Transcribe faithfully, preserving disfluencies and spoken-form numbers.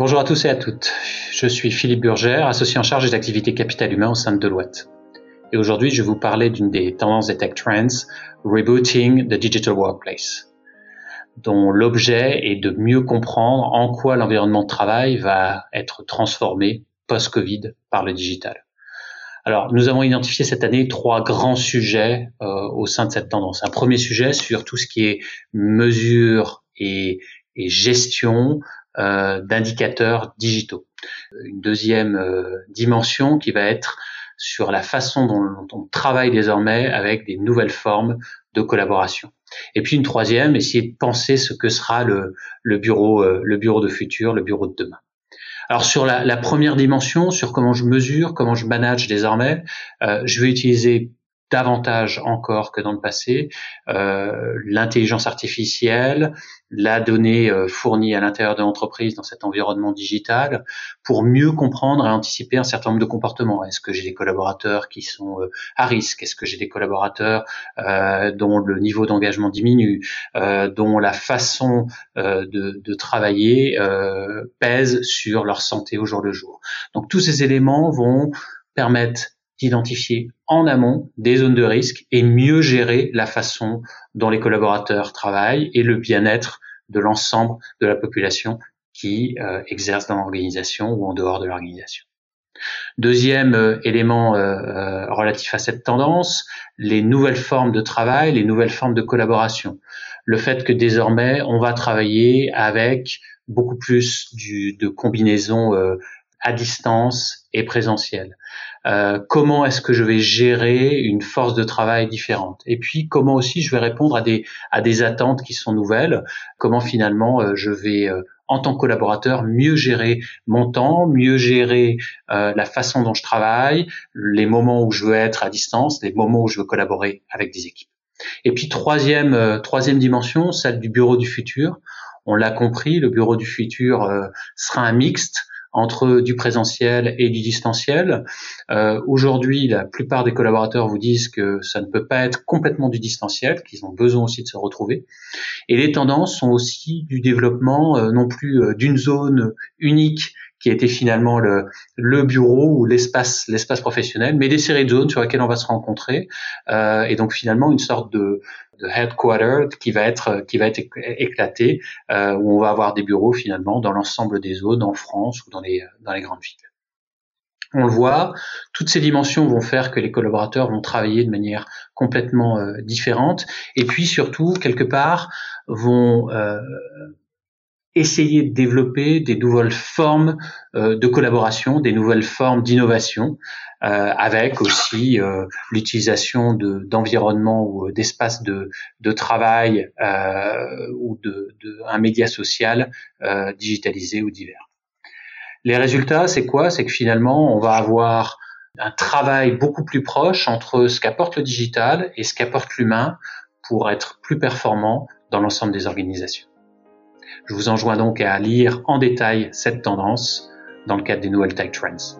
Bonjour à tous et à toutes, je suis Philippe Burgère, associé en charge des activités capital humain au sein de Deloitte. Et aujourd'hui, je vais vous parler d'une des tendances des tech trends, Rebooting the Digital Workplace, dont l'objet est de mieux comprendre en quoi l'environnement de travail va être transformé post-Covid par le digital. Alors, nous avons identifié cette année trois grands sujets euh, au sein de cette tendance. Un premier sujet sur tout ce qui est mesure et, et gestion euh, d'indicateurs digitaux. Une deuxième euh, dimension qui va être sur la façon dont, dont on travaille désormais avec des nouvelles formes de collaboration. Et puis une troisième, essayer de penser ce que sera le, le bureau, euh, le bureau de futur, le bureau de demain. Alors sur la, la première dimension, sur comment je mesure, comment je manage désormais, euh, je vais utiliser davantage encore que dans le passé euh, l'intelligence artificielle, la donnée euh, fournie à l'intérieur de l'entreprise dans cet environnement digital pour mieux comprendre et anticiper un certain nombre de comportements. Est-ce que j'ai des collaborateurs qui sont euh, à risque? Est-ce que j'ai des collaborateurs euh, dont le niveau d'engagement diminue, euh, dont la façon euh, de, de travailler euh, pèse sur leur santé au jour le jour? Donc tous ces éléments vont permettre d'identifier en amont des zones de risque et mieux gérer la façon dont les collaborateurs travaillent et le bien-être de l'ensemble de la population qui euh, exerce dans l'organisation ou en dehors de l'organisation. Deuxième euh, élément euh, euh, relatif à cette tendance, les nouvelles formes de travail, les nouvelles formes de collaboration. Le fait que désormais, on va travailler avec beaucoup plus du, de combinaisons euh, à distance et présentiel. Euh, comment est-ce que je vais gérer une force de travail différente? Et puis, comment aussi je vais répondre à des, à des attentes qui sont nouvelles? Comment finalement euh, je vais, euh, en tant que collaborateur, mieux gérer mon temps, mieux gérer euh, la façon dont je travaille, les moments où je veux être à distance, les moments où je veux collaborer avec des équipes. Et puis, troisième, euh, troisième dimension, celle du bureau du futur. On l'a compris, le bureau du futur euh, sera un mixte entre du présentiel et du distanciel. Euh, aujourd'hui, la plupart des collaborateurs vous disent que ça ne peut pas être complètement du distanciel, qu'ils ont besoin aussi de se retrouver. Et les tendances sont aussi du développement euh, non plus euh, d'une zone unique qui était finalement le, le bureau ou l'espace l'espace professionnel, mais des séries de zones sur lesquelles on va se rencontrer. Euh, et donc finalement, une sorte de, de headquarter qui va être qui va être éclaté, euh, où on va avoir des bureaux finalement dans l'ensemble des zones en France ou dans les dans les grandes villes. On le voit, toutes ces dimensions vont faire que les collaborateurs vont travailler de manière complètement euh, différente. Et puis surtout, quelque part, vont euh, essayer de développer des nouvelles formes euh, de collaboration, des nouvelles formes d'innovation, euh, avec aussi euh, l'utilisation de, d'environnements ou d'espaces de, de travail euh, ou de, de un média social euh, digitalisé ou divers. Les résultats, c'est quoi? C'est que finalement, on va avoir un travail beaucoup plus proche entre ce qu'apporte le digital et ce qu'apporte l'humain pour être plus performant dans l'ensemble des organisations. Je vous enjoins donc à lire en détail cette tendance dans le cadre des nouvelles Tech Trends.